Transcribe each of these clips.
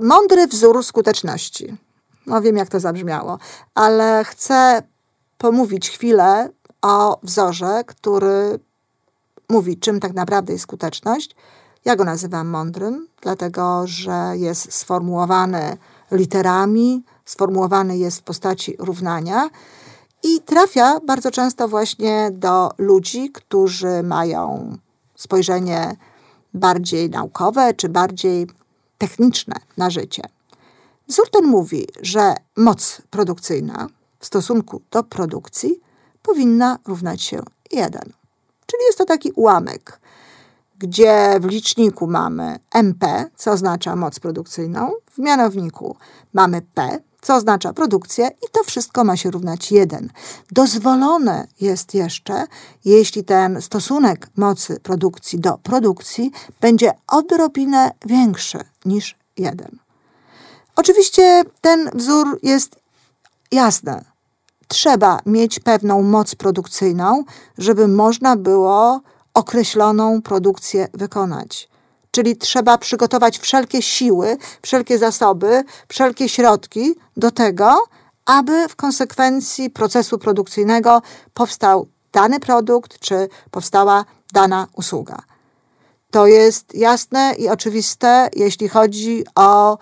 Mądry wzór skuteczności. No wiem, jak to zabrzmiało, ale chcę pomówić chwilę o wzorze, który mówi, czym tak naprawdę jest skuteczność. Ja go nazywam mądrym, dlatego że jest sformułowany literami, sformułowany jest w postaci równania i trafia bardzo często właśnie do ludzi, którzy mają spojrzenie bardziej naukowe czy bardziej techniczne na życie. Wzór ten mówi, że moc produkcyjna w stosunku do produkcji powinna równać się 1. Czyli jest to taki ułamek, gdzie w liczniku mamy MP, co oznacza moc produkcyjną, w mianowniku mamy P, co oznacza produkcję i to wszystko ma się równać 1. Dozwolone jest jeszcze, jeśli ten stosunek mocy produkcji do produkcji będzie odrobinę większy niż 1. Oczywiście ten wzór jest jasny. Trzeba mieć pewną moc produkcyjną, żeby można było określoną produkcję wykonać. Czyli trzeba przygotować wszelkie siły, wszelkie zasoby, wszelkie środki do tego, aby w konsekwencji procesu produkcyjnego powstał dany produkt czy powstała dana usługa. To jest jasne i oczywiste, jeśli chodzi o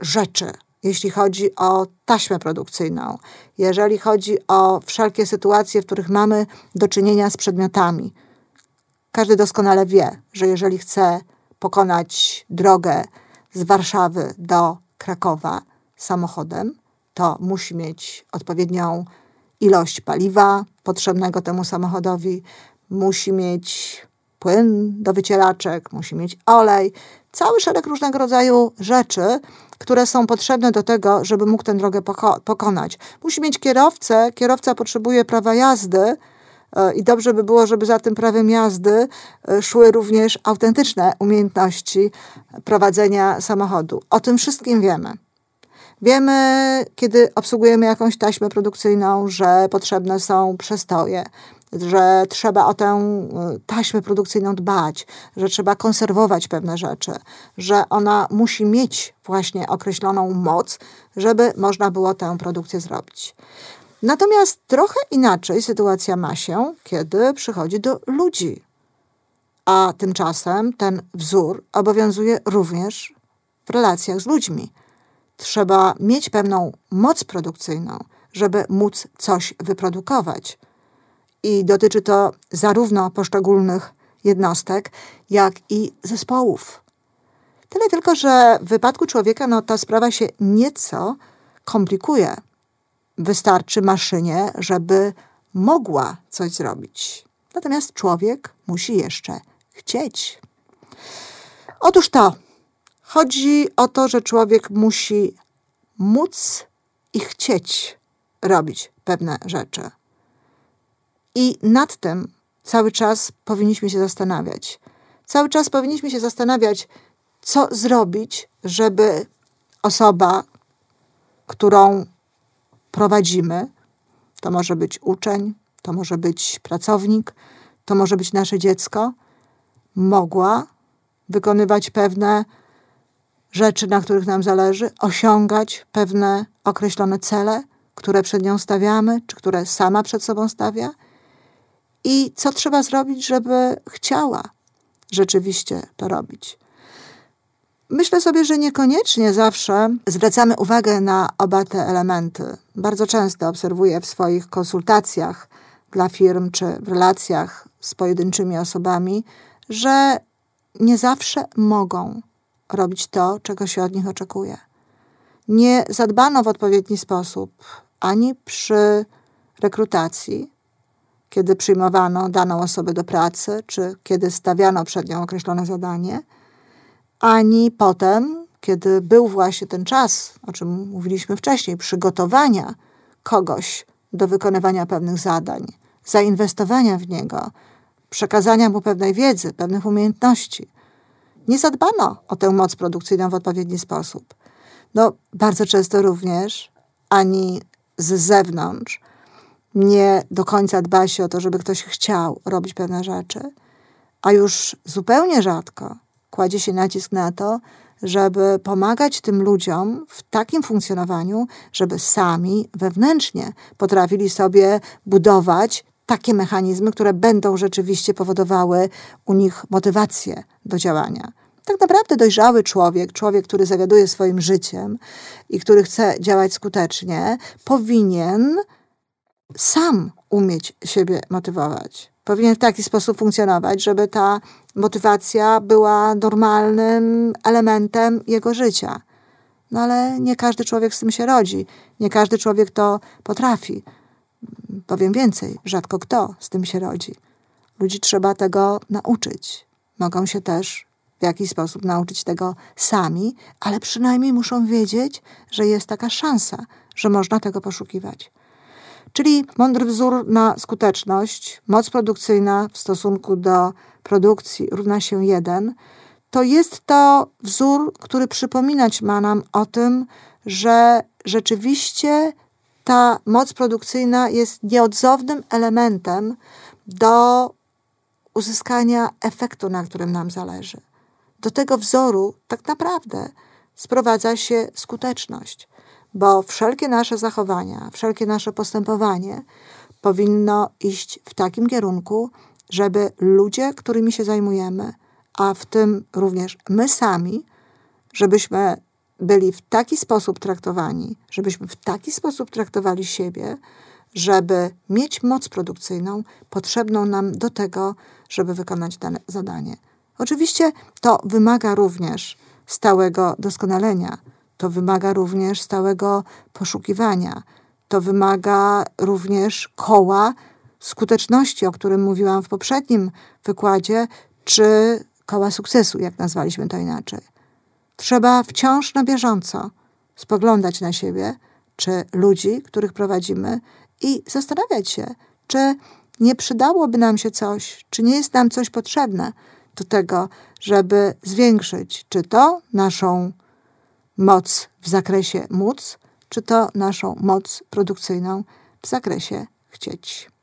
rzeczy, jeśli chodzi o taśmę produkcyjną, jeżeli chodzi o wszelkie sytuacje, w których mamy do czynienia z przedmiotami. Każdy doskonale wie, że jeżeli chce pokonać drogę z Warszawy do Krakowa samochodem, to musi mieć odpowiednią ilość paliwa potrzebnego temu samochodowi, musi mieć płyn do wycieraczek, musi mieć olej, cały szereg różnego rodzaju rzeczy, które są potrzebne do tego, żeby mógł tę drogę pokonać. Musi mieć kierowcę, kierowca potrzebuje prawa jazdy, i dobrze by było, żeby za tym prawem jazdy szły również autentyczne umiejętności prowadzenia samochodu. O tym wszystkim wiemy. Wiemy, kiedy obsługujemy jakąś taśmę produkcyjną, że potrzebne są przestoje, że trzeba o tę taśmę produkcyjną dbać, że trzeba konserwować pewne rzeczy, że ona musi mieć właśnie określoną moc, żeby można było tę produkcję zrobić. Natomiast trochę inaczej sytuacja ma się, kiedy przychodzi do ludzi. A tymczasem ten wzór obowiązuje również w relacjach z ludźmi. Trzeba mieć pewną moc produkcyjną, żeby móc coś wyprodukować. I dotyczy to zarówno poszczególnych jednostek, jak i zespołów. Tyle tylko, że w wypadku człowieka ta sprawa się nieco komplikuje. Wystarczy maszynie, żeby mogła coś zrobić. Natomiast człowiek musi jeszcze chcieć. Otóż to. Chodzi o to, że człowiek musi móc i chcieć robić pewne rzeczy. I nad tym cały czas powinniśmy się zastanawiać. Cały czas powinniśmy się zastanawiać, co zrobić, żeby osoba, którą prowadzimy, to może być uczeń, to może być pracownik, to może być nasze dziecko, mogła wykonywać pewne rzeczy, na których nam zależy, osiągać pewne określone cele, które przed nią stawiamy, czy które sama przed sobą stawia i co trzeba zrobić, żeby chciała rzeczywiście to robić. Myślę sobie, że niekoniecznie zawsze zwracamy uwagę na oba te elementy. Bardzo często obserwuję w swoich konsultacjach dla firm czy w relacjach z pojedynczymi osobami, że nie zawsze mogą robić to, czego się od nich oczekuje. Nie zadbano w odpowiedni sposób ani przy rekrutacji, kiedy przyjmowano daną osobę do pracy, czy kiedy stawiano przed nią określone zadanie, ani potem, kiedy był właśnie ten czas, o czym mówiliśmy wcześniej, przygotowania kogoś do wykonywania pewnych zadań, zainwestowania w niego, przekazania mu pewnej wiedzy, pewnych umiejętności. Nie zadbano o tę moc produkcyjną w odpowiedni sposób. Bardzo często również ani z zewnątrz nie do końca dba się o to, żeby ktoś chciał robić pewne rzeczy, a już zupełnie rzadko kładzie się nacisk na to, żeby pomagać tym ludziom w takim funkcjonowaniu, żeby sami wewnętrznie potrafili sobie budować takie mechanizmy, które będą rzeczywiście powodowały u nich motywację do działania. Tak naprawdę dojrzały człowiek, który zawiaduje swoim życiem i który chce działać skutecznie, powinien sam umieć siebie motywować. Powinien w taki sposób funkcjonować, żeby ta motywacja była normalnym elementem jego życia. No ale nie każdy człowiek z tym się rodzi. Nie każdy człowiek to potrafi. Powiem więcej, rzadko kto z tym się rodzi. Ludzi trzeba tego nauczyć. Mogą się też w jakiś sposób nauczyć tego sami, ale przynajmniej muszą wiedzieć, że jest taka szansa, że można tego poszukiwać. Czyli mądry wzór na skuteczność, moc produkcyjna w stosunku do produkcji równa się 1, to jest to wzór, który przypominać ma nam o tym, że rzeczywiście ta moc produkcyjna jest nieodzownym elementem do uzyskania efektu, na którym nam zależy. Do tego wzoru tak naprawdę sprowadza się skuteczność, bo wszelkie nasze zachowania, wszelkie nasze postępowanie powinno iść w takim kierunku, żeby ludzie, którymi się zajmujemy, a w tym również my sami, żebyśmy byli w taki sposób traktowani, żebyśmy w taki sposób traktowali siebie, żeby mieć moc produkcyjną potrzebną nam do tego, żeby wykonać dane zadanie. Oczywiście to wymaga również stałego doskonalenia, to wymaga również stałego poszukiwania, to wymaga również koła skuteczności, o którym mówiłam w poprzednim wykładzie, czy koła sukcesu, jak nazwaliśmy to inaczej. Trzeba wciąż na bieżąco spoglądać na siebie, czy ludzi, których prowadzimy, i zastanawiać się, czy nie przydałoby nam się coś, czy nie jest nam coś potrzebne do tego, żeby zwiększyć czy to naszą moc w zakresie móc, czy to naszą moc produkcyjną w zakresie chcieć.